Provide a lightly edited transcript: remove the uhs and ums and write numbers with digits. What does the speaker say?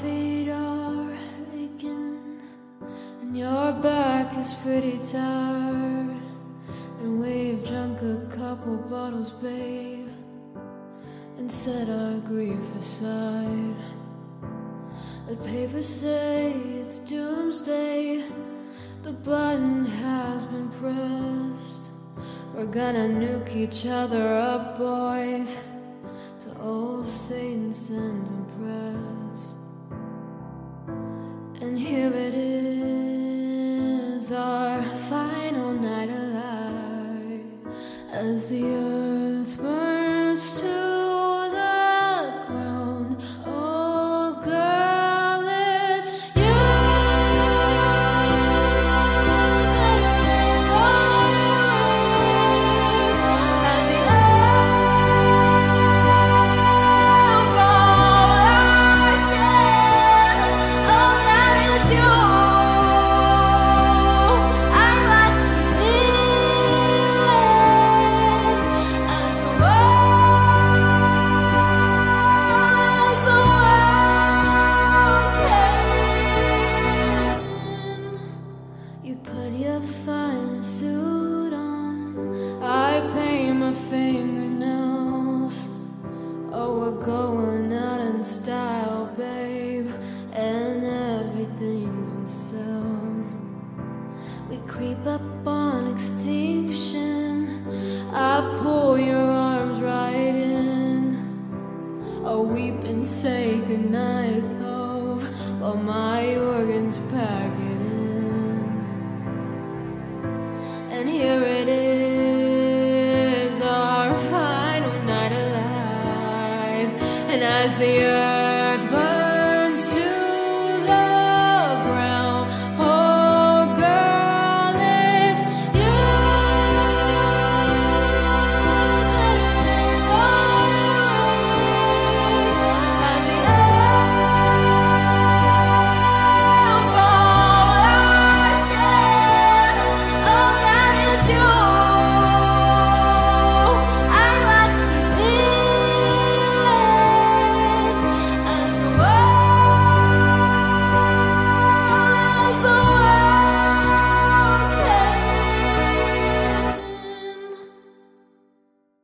feet are aching, and your back is pretty tired, and we've drunk a couple bottles, babe, and set our grief aside. The papers say it's doomsday, the button has been pressed. We're gonna nuke each other up, boys, till old Satan stands impressed. And here it is, our final night alive, as the earth burns to the ground. Oh, girl, it's you that are alive, as the earth rises. Oh, that is you. I watched you live as the world. You put your finest suit on, I paint my fingernails. Oh, we're going out in style, babe, and everything's on sale. We creep up on extinction, I pull your arms right in. Oh, weep and say goodnight, love, while my organs pack it in. And here it is, our final night alive, and as the earth